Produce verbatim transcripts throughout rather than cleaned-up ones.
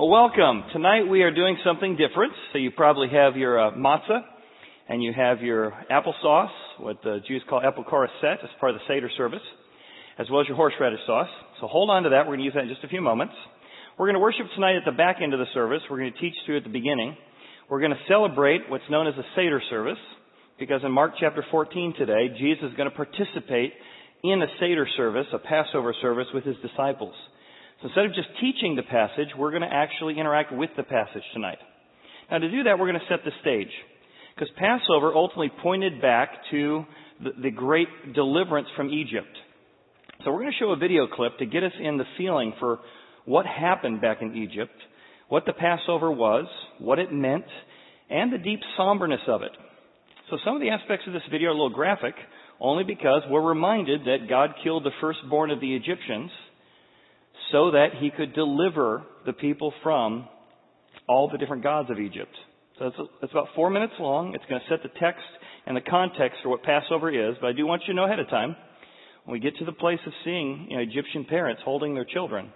Well, welcome. Tonight we are doing something different. So you probably have your uh, matzah and you have your applesauce, what the Jews call apple charoset, as part of the Seder service, as well as your horseradish sauce. So hold on to that. We're going to use that in just a few moments. We're going to worship tonight at the back end of the service. We're going to teach through at the beginning. We're going to celebrate what's known as the Seder service, because in Mark chapter fourteen today, Jesus is going to participate in a Seder service, a Passover service, with his disciples. So instead of just teaching the passage, we're going to actually interact with the passage tonight. Now, to do that, we're going to set the stage, because Passover ultimately pointed back to the, the great deliverance from Egypt. So we're going to show a video clip to get us in the feeling for what happened back in Egypt, what the Passover was, what it meant, and the deep somberness of it. So some of the aspects of this video are a little graphic, only because we're reminded that God killed the firstborn of the Egyptians so that he could deliver the people from all the different gods of Egypt. So it's, it's about four minutes long. It's going to set the text and the context for what Passover is. But I do want you to know ahead of time, when we get to the place of seeing you know, Egyptian parents holding their children,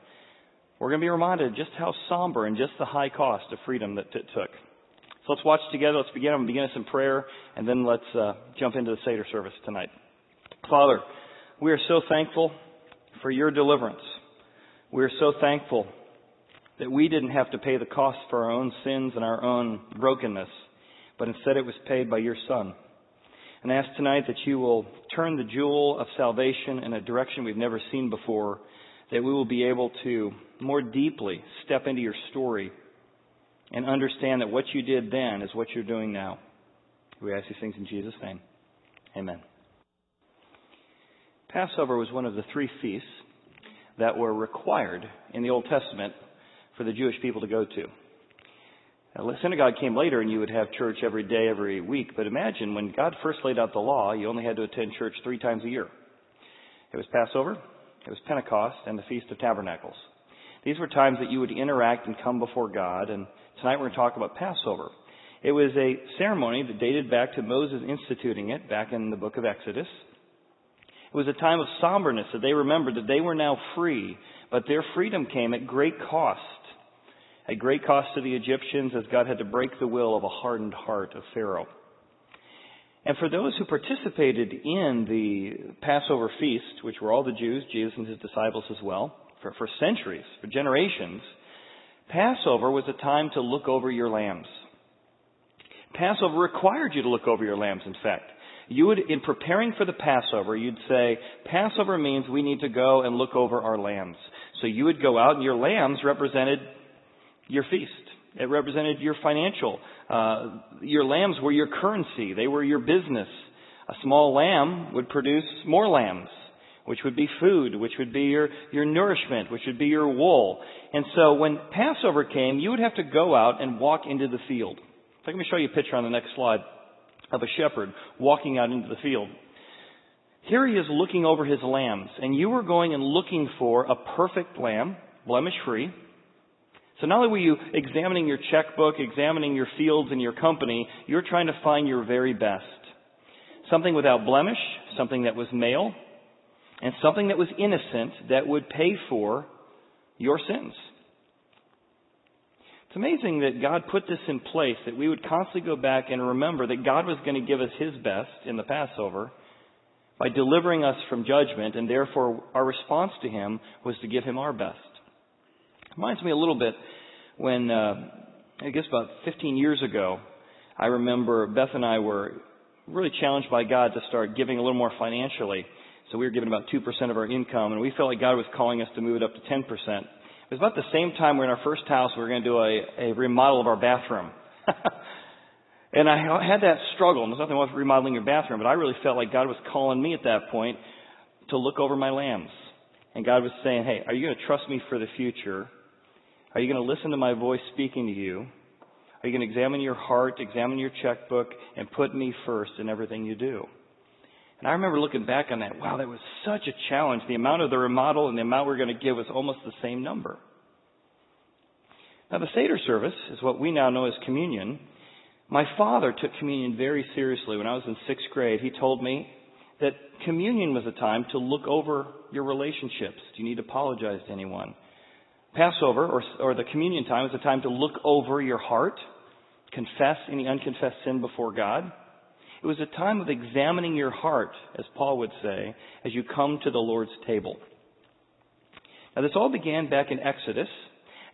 we're going to be reminded just how somber and just the high cost of freedom that it took. So let's watch together. Let's begin. I'm going to begin us in prayer, and then let's uh, jump into the Seder service tonight. Father, we are so thankful for your deliverance. We are so thankful that we didn't have to pay the cost for our own sins and our own brokenness, but instead it was paid by your Son. And I ask tonight that you will turn the jewel of salvation in a direction we've never seen before, that we will be able to more deeply step into your story and understand that what you did then is what you're doing now. We ask these things in Jesus' name. Amen. Passover was one of the three feasts that were required in the Old Testament for the Jewish people to go to. Now, the synagogue came later, and you would have church every day, every week. But imagine when God first laid out the law, you only had to attend church three times a year. It was Passover, it was Pentecost, and the Feast of Tabernacles. These were times that you would interact and come before God, and tonight we're going to talk about Passover. It was a ceremony that dated back to Moses instituting it back in the book of Exodus. It was a time of somberness that they remembered that they were now free, but their freedom came at great cost, at great cost to the Egyptians, as God had to break the will of a hardened heart of Pharaoh. And for those who participated in the Passover feast, which were all the Jews, Jesus and his disciples as well, for, for centuries, for generations, Passover was a time to look over your lambs. Passover required you to look over your lambs, in fact. You would, in preparing for the Passover, you'd say, Passover means we need to go and look over our lambs. So you would go out, and your lambs represented your feast. It represented your financial. Uh, your lambs were your currency. They were your business. A small lamb would produce more lambs, which would be food, which would be your, your nourishment, which would be your wool. And so when Passover came, you would have to go out and walk into the field. So let me show you a picture on the next slide of a shepherd walking out into the field. Here he is looking over his lambs, and you were going and looking for a perfect lamb, blemish-free. So not only were you examining your checkbook, examining your fields and your company, you're trying to find your very best. Something without blemish, something that was male, and something that was innocent that would pay for your sins. It's amazing that God put this in place, that we would constantly go back and remember that God was going to give us his best in the Passover by delivering us from judgment, and therefore our response to him was to give him our best. It reminds me a little bit when, uh, I guess about fifteen years ago, I remember Beth and I were really challenged by God to start giving a little more financially. So we were giving about two percent of our income, and we felt like God was calling us to move it up to ten percent. It was about the same time we were in our first house, we were going to do a, a remodel of our bathroom. And I had that struggle, and there's nothing wrong with remodeling your bathroom, but I really felt like God was calling me at that point to look over my lambs. And God was saying, hey, are you going to trust me for the future? Are you going to listen to my voice speaking to you? Are you going to examine your heart, examine your checkbook, and put me first in everything you do? And I remember looking back on that, wow, that was such a challenge. The amount of the remodel and the amount we were going to give was almost the same number. Now, the Seder service is what we now know as communion. My father took communion very seriously. When I was in sixth grade, he told me that communion was a time to look over your relationships. Do you need to apologize to anyone? Passover, or, or the communion time, is a time to look over your heart, confess any unconfessed sin before God. It was a time of examining your heart, as Paul would say, as you come to the Lord's table. Now, this all began back in Exodus.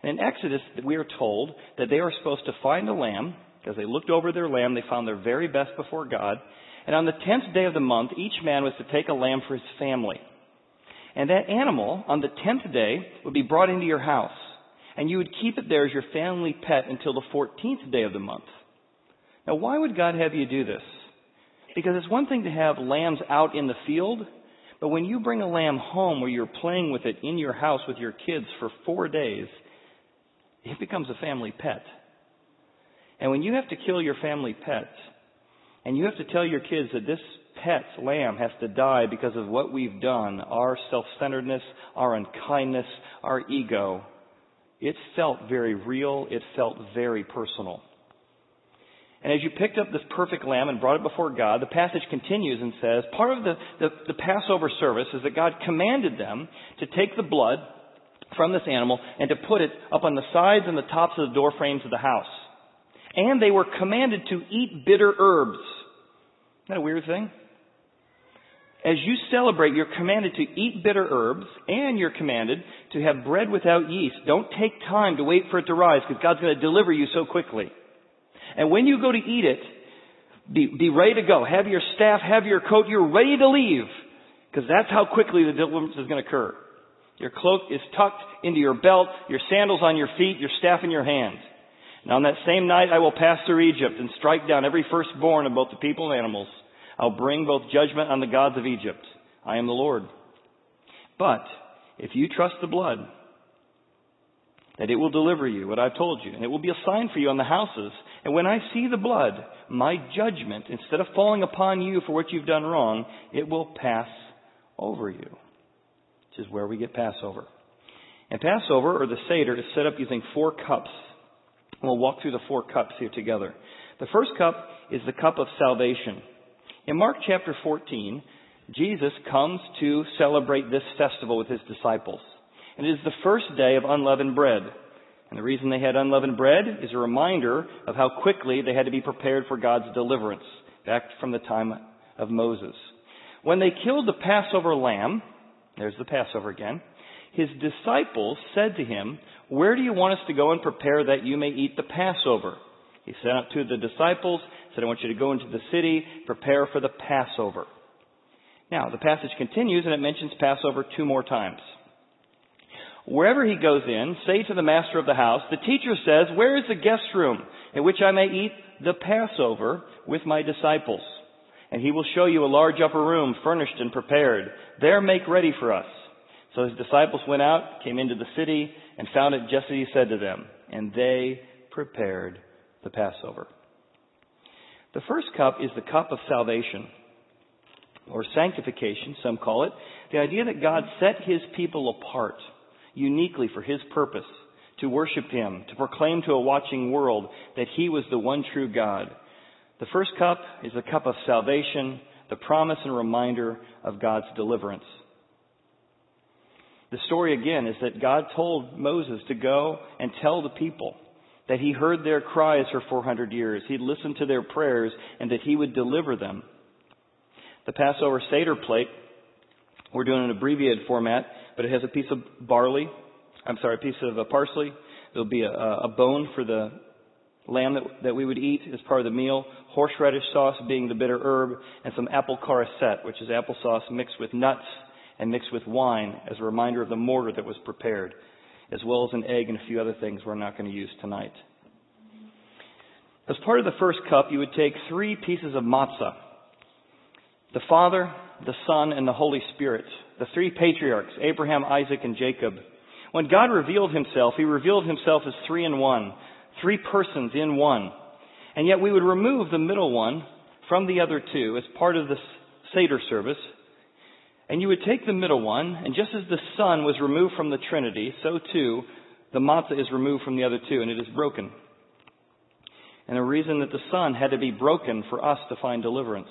And in Exodus, we are told that they are supposed to find a lamb. As they looked over their lamb, they found their very best before God. And on the tenth day of the month, each man was to take a lamb for his family. And that animal, on the tenth day, would be brought into your house. And you would keep it there as your family pet until the fourteenth day of the month. Now, why would God have you do this? Because it's one thing to have lambs out in the field, but when you bring a lamb home where you're playing with it in your house with your kids for four days, it becomes a family pet. And when you have to kill your family pet, and you have to tell your kids that this pet lamb has to die because of what we've done, our self-centeredness, our unkindness, our ego, it felt very real, it felt very personal. And as you picked up this perfect lamb and brought it before God, the passage continues and says, part of the, the, the Passover service is that God commanded them to take the blood from this animal and to put it up on the sides and the tops of the door frames of the house. And they were commanded to eat bitter herbs. Isn't that a weird thing? As you celebrate, you're commanded to eat bitter herbs, and you're commanded to have bread without yeast. Don't take time to wait for it to rise, because God's going to deliver you so quickly. And when you go to eat it, be, be ready to go. Have your staff, have your coat. You're ready to leave, because that's how quickly the deliverance is going to occur. Your cloak is tucked into your belt, your sandals on your feet, your staff in your hand. And on that same night I will pass through Egypt and strike down every firstborn of both the people and animals. I'll bring both judgment on the gods of Egypt. I am the Lord. But if you trust the blood, that it will deliver you, what I've told you, and it will be a sign for you on the houses. And when I see the blood, my judgment, instead of falling upon you for what you've done wrong, it will pass over you, which is where we get Passover. And Passover, or the Seder, is set up using four cups. We'll walk through the four cups here together. The first cup is the cup of salvation. In Mark chapter fourteen, Jesus comes to celebrate this festival with his disciples. And it is the first day of unleavened bread. And the reason they had unleavened bread is a reminder of how quickly they had to be prepared for God's deliverance back from the time of Moses. When they killed the Passover lamb, there's the Passover again, his disciples said to him, "Where do you want us to go and prepare that you may eat the Passover?" He sent out to the disciples, said, "I want you to go into the city, prepare for the Passover." Now, the passage continues and it mentions Passover two more times. Wherever he goes in, say to the master of the house, "The teacher says, where is the guest room in which I may eat the Passover with my disciples? And he will show you a large upper room furnished and prepared. There make ready for us." So his disciples went out, came into the city, and found it just as he said to them. And they prepared the Passover. The first cup is the cup of salvation, or sanctification, some call it. The idea that God set his people apart uniquely for his purpose, to worship him, to proclaim to a watching world that he was the one true God. The first cup is the cup of salvation, the promise and reminder of God's deliverance. The story again is that God told Moses to go and tell the people that he heard their cries for four hundred years, he listened to their prayers, and that he would deliver them. The Passover Seder plate, we're doing an abbreviated format, but it has a piece of barley, I'm sorry, a piece of parsley. There'll be a, a bone for the lamb that, that we would eat as part of the meal, horseradish sauce being the bitter herb, and some apple charoset, which is applesauce mixed with nuts and mixed with wine as a reminder of the mortar that was prepared, as well as an egg and a few other things we're not going to use tonight. As part of the first cup, you would take three pieces of matzah. The Father, the Son, and the Holy Spirit, the three patriarchs, Abraham, Isaac, and Jacob. When God revealed himself, he revealed himself as three in one, three persons in one. And yet we would remove the middle one from the other two as part of the Seder service. And you would take the middle one, and just as the Son was removed from the Trinity, so too the matzah is removed from the other two, and it is broken. And the reason that the Son had to be broken for us to find deliverance.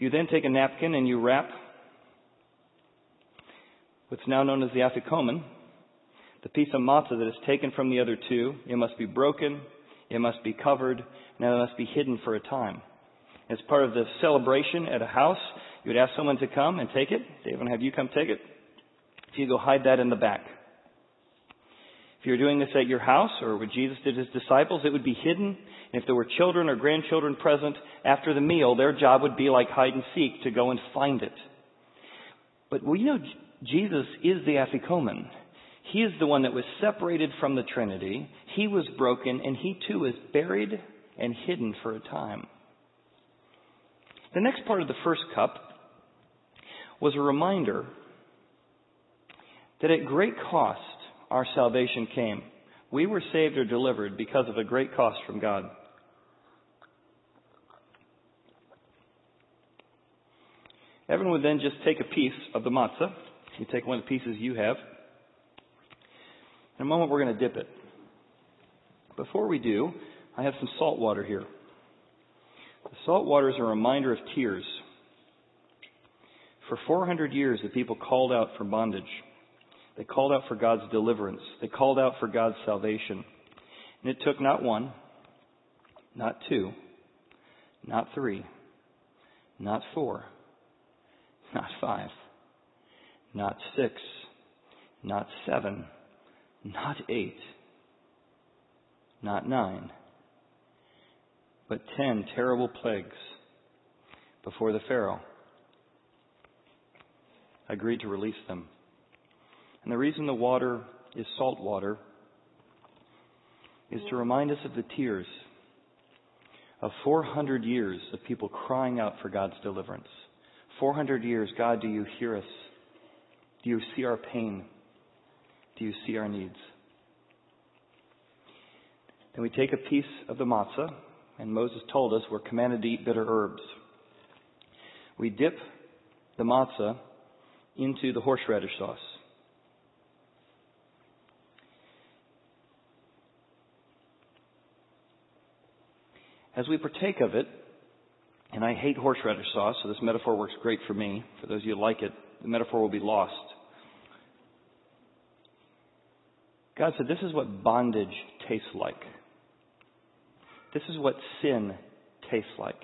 You then take a napkin and you wrap what's now known as the afikomen, The piece of matzah that is taken from the other two, it must be broken, it must be covered, and it must be hidden for a time. As part of the celebration at a house, you would ask someone to come and take it. David, I'll have you come take it. So you go hide that in the back. If you're doing this at your house or what Jesus did to his disciples, it would be hidden. And if there were children or grandchildren present after the meal, their job would be like hide and seek to go and find it. But we know Jesus is the afikomen. He is the one that was separated from the Trinity. He was broken, and he too is buried and hidden for a time. The next part of the first cup was a reminder that at great cost our salvation came. We were saved or delivered because of a great cost from God. Everyone would then just take a piece of the matzah. You take one of the pieces you have. In a moment we're going to dip it. Before we do, I have some salt water here. The salt water is a reminder of tears. For four hundred years, the people called out for bondage. They called out for God's deliverance. They called out for God's salvation. And it took not one, not two, not three, not four, not five, not six, not seven, not eight, not nine, but ten terrible plagues before the Pharaoh agreed to release them. And the reason the water is salt water is to remind us of the tears of four hundred years of people crying out for God's deliverance. four hundred years, God, do you hear us? Do you see our pain? Do you see our needs? Then we take a piece of the matzah, and Moses told us we're commanded to eat bitter herbs. We dip the matzah into the horseradish sauce. As we partake of it, and I hate horseradish sauce, so this metaphor works great for me. For those of you who like it, the metaphor will be lost. God said, this is what bondage tastes like. This is what sin tastes like.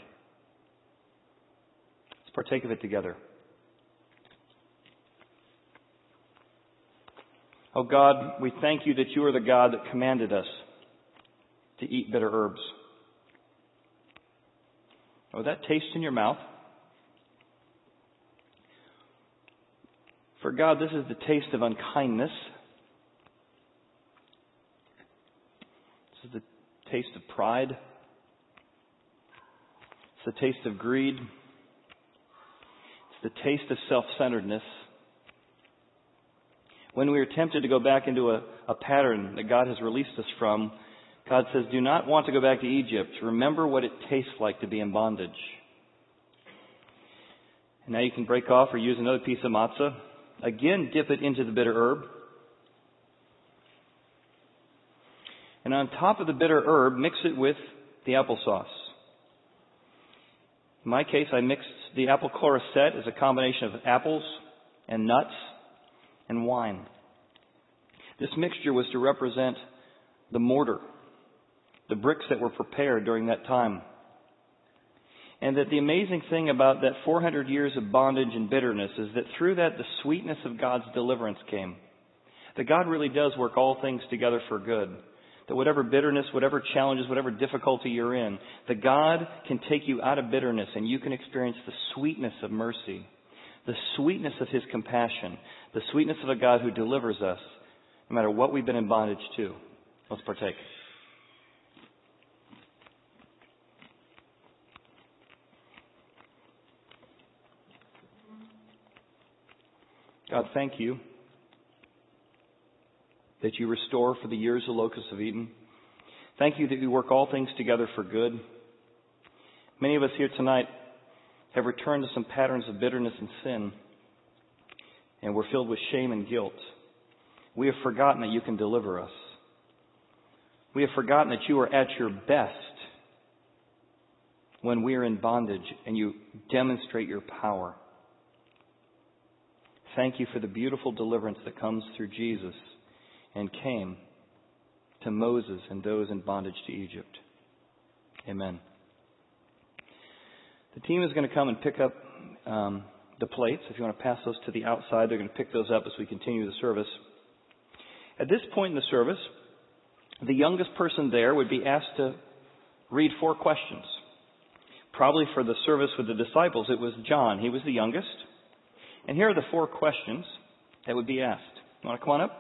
Let's partake of it together. Oh God, we thank you that you are the God that commanded us to eat bitter herbs. Oh, that taste in your mouth. For God, this is the taste of unkindness. This is the taste of pride. It's the taste of greed. It's the taste of self-centeredness. When we are tempted to go back into a, a pattern that God has released us from, God says, do not want to go back to Egypt. Remember what it tastes like to be in bondage. And now you can break off or use another piece of matzah. Again, dip it into the bitter herb. And on top of the bitter herb, mix it with the applesauce. In my case, I mixed the apple charoset as a combination of apples and nuts and wine. This mixture was to represent the mortar, the bricks that were prepared during that time. And that the amazing thing about that four hundred years of bondage and bitterness is that through that, the sweetness of God's deliverance came. That God really does work all things together for good. That whatever bitterness, whatever challenges, whatever difficulty you're in, that God can take you out of bitterness and you can experience the sweetness of mercy, the sweetness of his compassion, the sweetness of a God who delivers us, no matter what we've been in bondage to. Let's partake. God, thank you that you restore for the years the locusts have eaten. Thank you that you work all things together for good. Many of us here tonight have returned to some patterns of bitterness and sin, and we're filled with shame and guilt. We have forgotten that you can deliver us. We have forgotten that you are at your best when we are in bondage and you demonstrate your power. Thank you for the beautiful deliverance that comes through Jesus and came to Moses and those in bondage to Egypt. Amen. The team is going to come and pick up um, the plates. If you want to pass those to the outside, they're going to pick those up as we continue the service. At this point in the service, the youngest person there would be asked to read four questions. Probably for the service with the disciples, it was John. He was the youngest. And here are the four questions that would be asked. You want to come on up?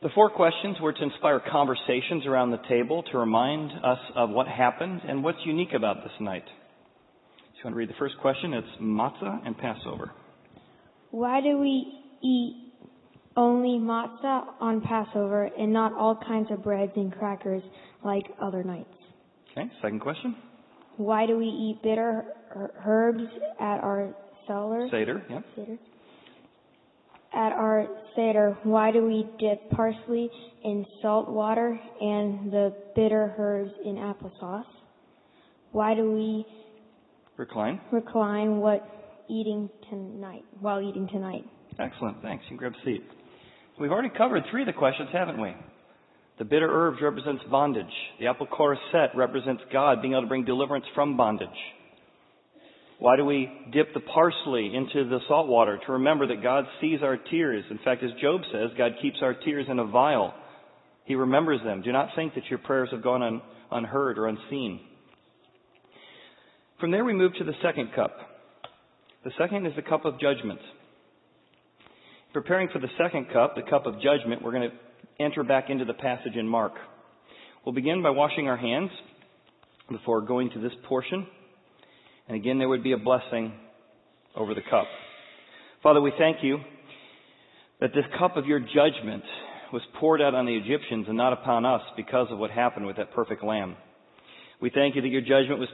The four questions were to inspire conversations around the table to remind us of what happened and what's unique about this night. If you want to read the first question, it's matzah and Passover. Why do we eat only matzah on Passover and not all kinds of breads and crackers like other nights? Okay, second question. Why do we eat bitter herbs at our Seder? Seder, yeah. Seder. At our Seder, why do we dip parsley in salt water and the bitter herbs in applesauce? Why do we recline? Recline what eating tonight while eating tonight. Excellent, thanks. You can grab a seat. We've already covered three of the questions, haven't we? The bitter herbs represents bondage. The apple charoset represents God being able to bring deliverance from bondage. Why do we dip the parsley into the salt water? To remember that God sees our tears. In fact, as Job says, God keeps our tears in a vial. He remembers them. Do not think that your prayers have gone un- unheard or unseen. From there we move to the second cup. The second is the cup of judgment. Preparing for the second cup, the cup of judgment, we're going to enter back into the passage in Mark. We'll begin by washing our hands before going to this portion. And again, there would be a blessing over the cup. Father, we thank you that this cup of your judgment was poured out on the Egyptians and not upon us because of what happened with that perfect lamb. We thank you that your judgment was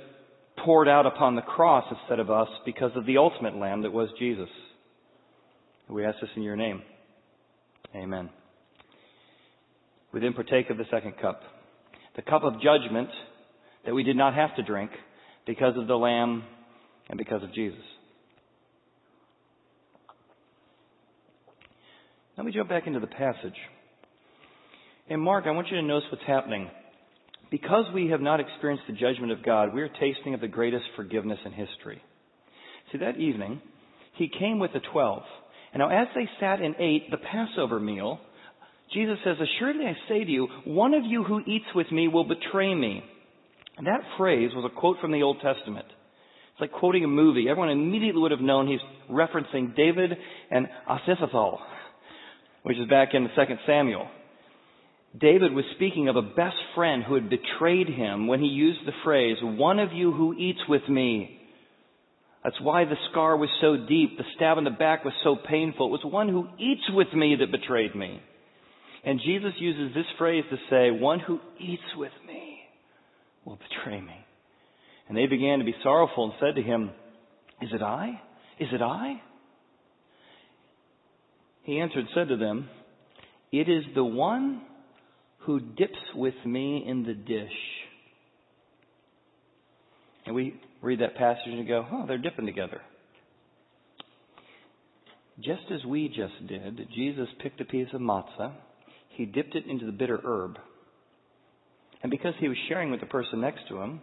poured out upon the cross instead of us because of the ultimate lamb that was Jesus. We ask this in your name. Amen. We then partake of the second cup, the cup of judgment that we did not have to drink, because of the Lamb and because of Jesus. Now we jump back into the passage. And Mark, I want you to notice what's happening. Because we have not experienced the judgment of God, we are tasting of the greatest forgiveness in history. See, that evening, he came with the twelve. And now as they sat and ate the Passover meal, Jesus says, "Assuredly I say to you, one of you who eats with me will betray me." And that phrase was a quote from the Old Testament. It's like quoting a movie. Everyone immediately would have known he's referencing David and Ahithophel, which is back in Second Samuel. David was speaking of a best friend who had betrayed him when he used the phrase, "One of you who eats with me." That's why the scar was so deep. The stab in the back was so painful. It was one who eats with me that betrayed me. And Jesus uses this phrase to say, "One who eats with me will betray me." And they began to be sorrowful and said to him, "Is it I? Is it I?" He answered and said to them, "It is the one who dips with me in the dish." And we read that passage and go, "Oh, they're dipping together." Just as we just did, Jesus picked a piece of matzah. He dipped it into the bitter herb. And because he was sharing with the person next to him,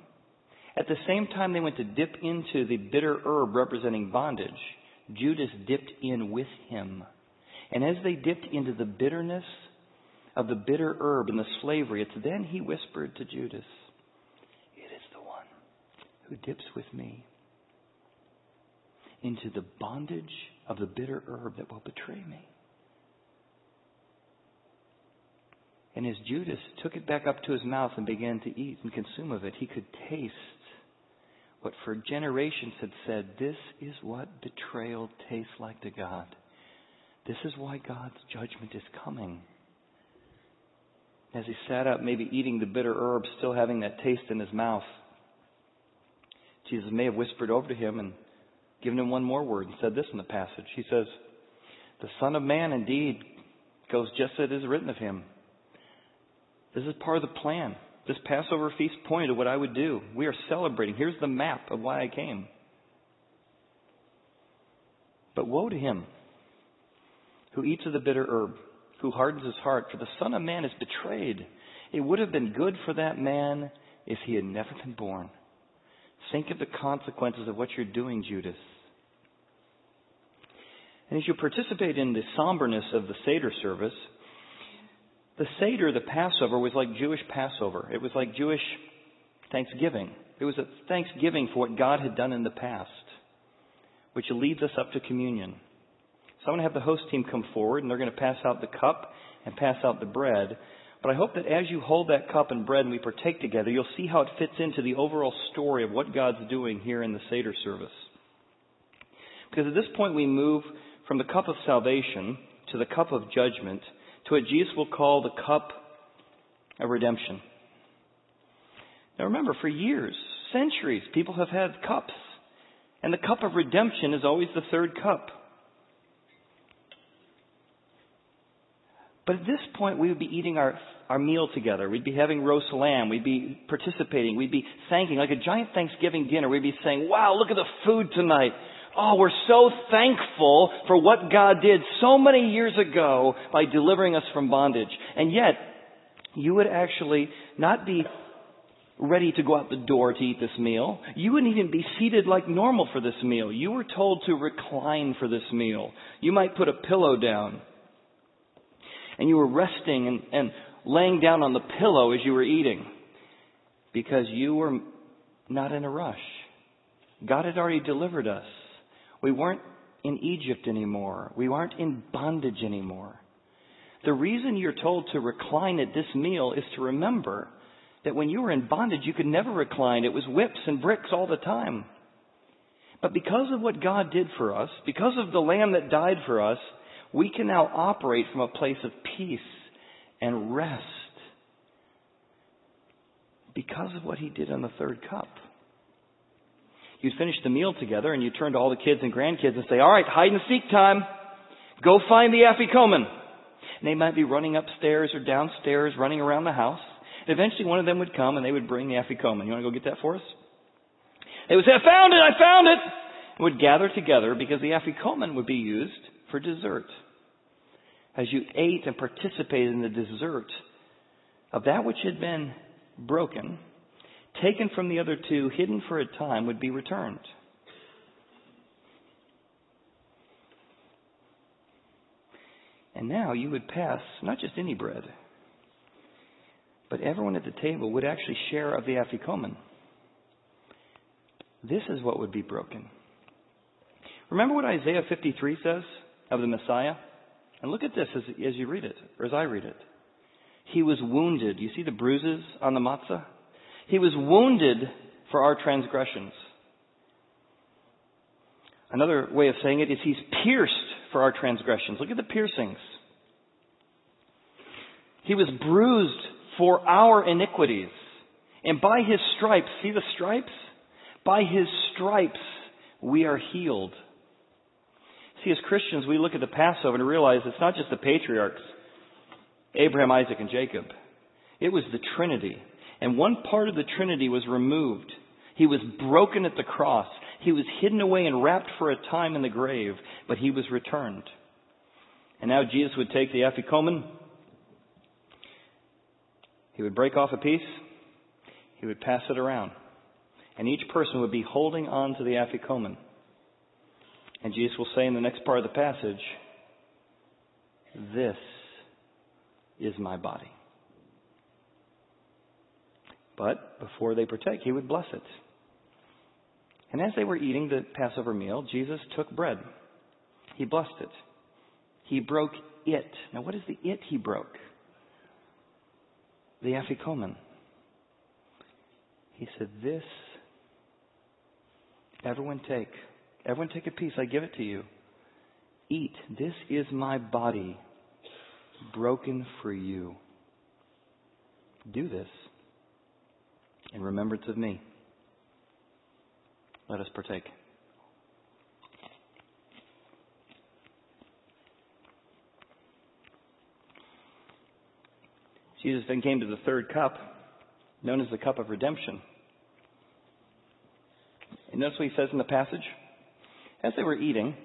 at the same time they went to dip into the bitter herb representing bondage, Judas dipped in with him. And as they dipped into the bitterness of the bitter herb and the slavery, it's then he whispered to Judas, "It is the one who dips with me into the bondage of the bitter herb that will betray me." And as Judas took it back up to his mouth and began to eat and consume of it, he could taste what for generations had said, "This is what betrayal tastes like to God. This is why God's judgment is coming." As he sat up, maybe eating the bitter herb, still having that taste in his mouth, Jesus may have whispered over to him and given him one more word and said this in the passage. He says, "The Son of Man indeed goes just as it is written of him." This is part of the plan. This Passover feast pointed to what I would do. We are celebrating. Here's the map of why I came. But woe to him who eats of the bitter herb, who hardens his heart, for the Son of Man is betrayed. It would have been good for that man if he had never been born. Think of the consequences of what you're doing, Judas. And as you participate in the somberness of the Seder service, the Seder, the Passover, was like Jewish Passover. It was like Jewish Thanksgiving. It was a thanksgiving for what God had done in the past, which leads us up to communion. So I'm going to have the host team come forward, and they're going to pass out the cup and pass out the bread. But I hope that as you hold that cup and bread and we partake together, you'll see how it fits into the overall story of what God's doing here in the Seder service. Because at this point we move from the cup of salvation to the cup of judgment to what Jesus will call the cup of redemption. Now remember, for years, centuries, people have had cups. And the cup of redemption is always the third cup. But at this point, we would be eating our, our meal together. We'd be having roast lamb. We'd be participating. We'd be thanking like a giant Thanksgiving dinner. We'd be saying, wow, look at the food tonight. Oh, we're so thankful for what God did so many years ago by delivering us from bondage. And yet, you would actually not be ready to go out the door to eat this meal. You wouldn't even be seated like normal for this meal. You were told to recline for this meal. You might put a pillow down. And you were resting and, and laying down on the pillow as you were eating because you were not in a rush. God had already delivered us. We weren't in Egypt anymore. We weren't in bondage anymore. The reason you're told to recline at this meal is to remember that when you were in bondage, you could never recline. It was whips and bricks all the time. But because of what God did for us, because of the Lamb that died for us, we can now operate from a place of peace and rest because of what he did on the third cup. You'd finish the meal together and you turn to all the kids and grandkids and say, all right, hide and seek time. Go find the afikomen. And they might be running upstairs or downstairs, running around the house. And eventually one of them would come and they would bring the afikomen. You want to go get that for us? They would say, I found it, I found it. And would gather together because the afikomen would be used for dessert. As you ate and participated in the dessert of that which had been broken, taken from the other two, hidden for a time, would be returned. And now you would pass not just any bread, but everyone at the table would actually share of the afikomen. This is what would be broken. Remember what Isaiah fifty-three says of the Messiah? And look at this as, as you read it, or as I read it. He was wounded. You see the bruises on the matzah? He was wounded for our transgressions. Another way of saying it is he's pierced for our transgressions. Look at the piercings. He was bruised for our iniquities. And by his stripes, see the stripes? By his stripes, we are healed. See, as Christians, we look at the Passover and realize it's not just the patriarchs, Abraham, Isaac, and Jacob. It was the Trinity. And one part of the Trinity was removed. He was broken at the cross. He was hidden away and wrapped for a time in the grave, but he was returned. And now Jesus would take the afikomen. He would break off a piece. He would pass it around. And each person would be holding on to the afikomen. And Jesus will say in the next part of the passage, this is my body. But before they partake, he would bless it. And as they were eating the Passover meal, Jesus took bread. He blessed it. He broke it. Now, what is the it he broke? The afikomen. He said, this, everyone take. Everyone take a piece. I give it to you. Eat. This is my body broken for you. Do this in remembrance of me. Let us partake. Jesus then came to the third cup, known as the cup of redemption. And notice what he says in the passage. As they were eating,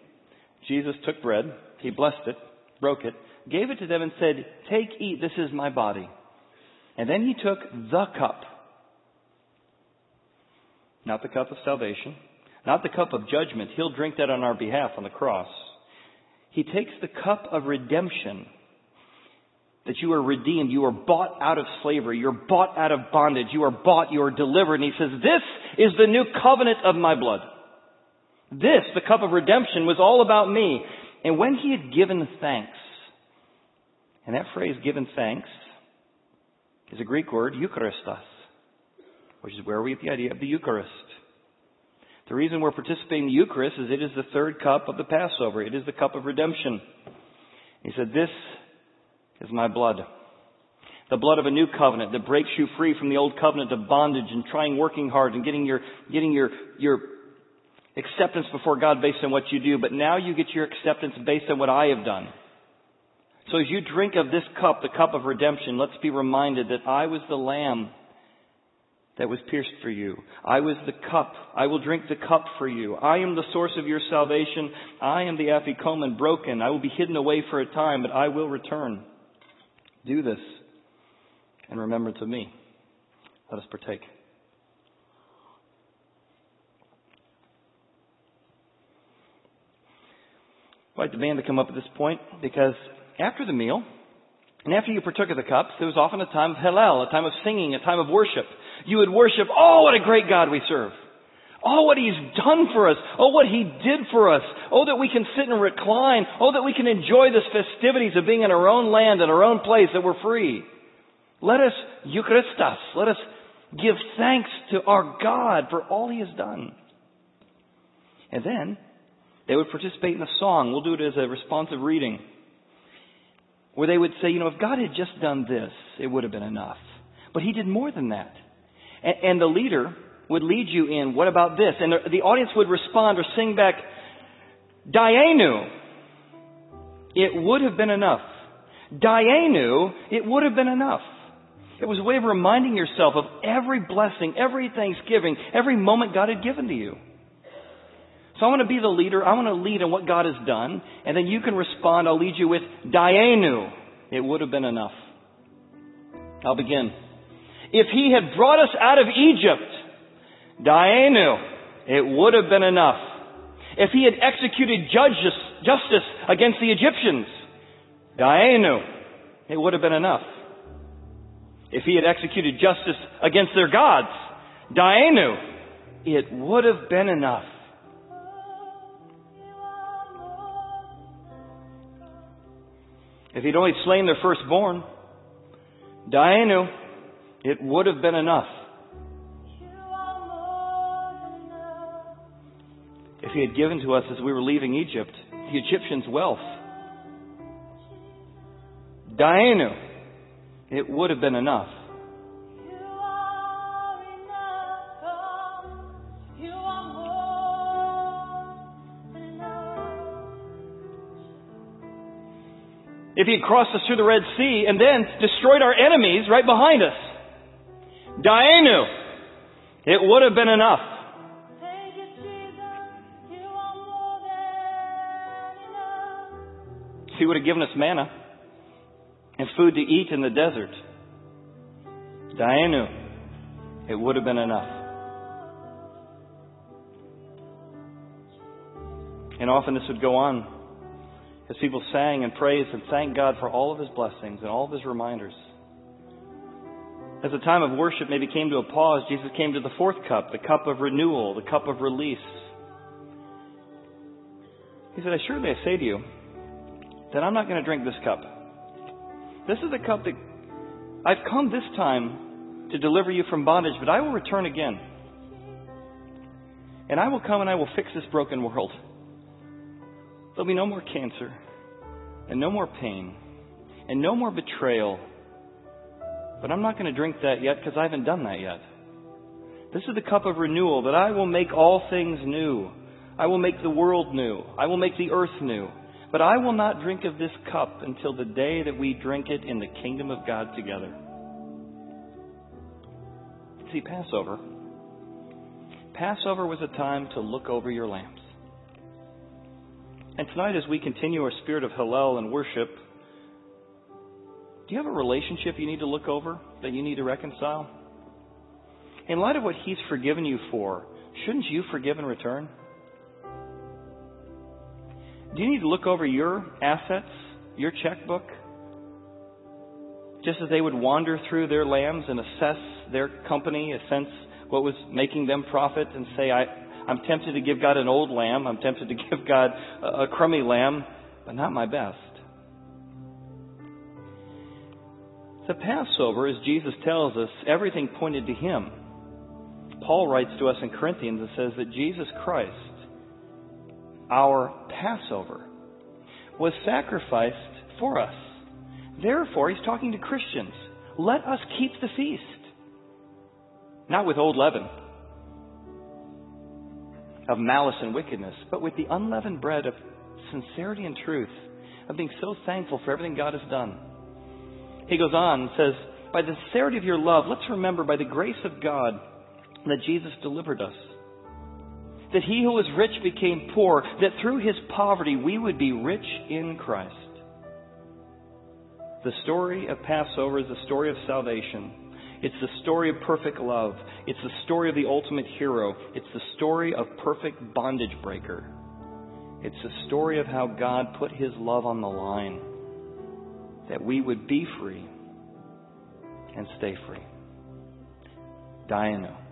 Jesus took bread, he blessed it, broke it, gave it to them and said, "Take, eat, this is my body." And then he took the cup. Not the cup of salvation, not the cup of judgment. He'll drink that on our behalf on the cross. He takes the cup of redemption, that you are redeemed, you are bought out of slavery, you're bought out of bondage, you are bought, you are delivered. And he says, "This is the new covenant of my blood." This, the cup of redemption, was all about me. And when he had given thanks, and that phrase, given thanks, is a Greek word, eucharistos, which is where we get the idea of the Eucharist. The reason we're participating in the Eucharist is it is the third cup of the Passover. It is the cup of redemption. He said, "This is my blood, the blood of a new covenant that breaks you free from the old covenant of bondage and trying working hard and getting your getting your your acceptance before God based on what you do. But now you get your acceptance based on what I have done." So as you drink of this cup, the cup of redemption, let's be reminded that I was the lamb that was pierced for you. I was the cup. I will drink the cup for you. I am the source of your salvation. I am the afikomen, broken. I will be hidden away for a time, but I will return. Do this in remembrance of me. Let us partake. I'd like the band to come up at this point, because after the meal, and after you partook of the cup, there was often a time of hallel, a time of singing, a time of worship. You would worship, "Oh, what a great God we serve. Oh, what he's done for us. Oh, what he did for us. Oh, that we can sit and recline. Oh, that we can enjoy the festivities of being in our own land, in our own place, that we're free." Let us, eucharistos, let us give thanks to our God for all he has done. And then they would participate in a song. We'll do it as a responsive reading, where they would say, you know, if God had just done this, it would have been enough. But he did more than that. And, and the leader would lead you in, "What about this?" And the, the audience would respond or sing back, "Dayenu, it would have been enough. Dayenu, it would have been enough." It was a way of reminding yourself of every blessing, every thanksgiving, every moment God had given to you. So I want to be the leader. I want to lead on what God has done. And then you can respond. I'll lead you with, "Dayenu, it would have been enough." I'll begin. "If he had brought us out of Egypt, Dayenu, it would have been enough. If he had executed justice, justice against the Egyptians, Dayenu, it would have been enough. If he had executed justice against their gods, Dayenu, it would have been enough." "If he'd only slain their firstborn, Dayenu, it would have been enough. If he had given to us as we were leaving Egypt, the Egyptians' wealth, Dayenu, it would have been enough." "If he had crossed us through the Red Sea and then destroyed our enemies right behind us, Dayenu, it would have been enough." "If he would have given us manna and food to eat in the desert, Dayenu, it would have been enough." And often this would go on as people sang and praised and thanked God for all of his blessings and all of his reminders. As the time of worship maybe came to a pause, Jesus came to the fourth cup, the cup of renewal, the cup of release. He said, "Assuredly I say to you, that I'm not going to drink this cup. This is the cup that I've come this time to deliver you from bondage, but I will return again. And I will come and I will fix this broken world. There'll be no more cancer, and no more pain, and no more betrayal. But I'm not going to drink that yet, because I haven't done that yet. This is the cup of renewal, that I will make all things new. I will make the world new. I will make the earth new. But I will not drink of this cup until the day that we drink it in the kingdom of God together." See, Passover. Passover was a time to look over your lambs. And tonight, as we continue our spirit of hallel and worship, do you have a relationship you need to look over, that you need to reconcile? In light of what he's forgiven you for, shouldn't you forgive in return? Do you need to look over your assets, your checkbook, just as they would wander through their lambs and assess their company, assess what was making them profit, and say, I, I'm tempted to give God an old lamb, I'm tempted to give God a, a crummy lamb, but not my best. The Passover, as Jesus tells us, everything pointed to him. Paul writes to us in Corinthians and says that Jesus Christ, our Passover, was sacrificed for us. Therefore, he's talking to Christians. Let us keep the feast. Not with old leaven of malice and wickedness, but with the unleavened bread of sincerity and truth, of being so thankful for everything God has done. He goes on and says, by the sincerity of your love, let's remember by the grace of God that Jesus delivered us. That he who was rich became poor, that through his poverty we would be rich in Christ. The story of Passover is the story of salvation. It's the story of perfect love. It's the story of the ultimate hero. It's the story of perfect bondage breaker. It's the story of how God put his love on the line, that we would be free and stay free. Diana.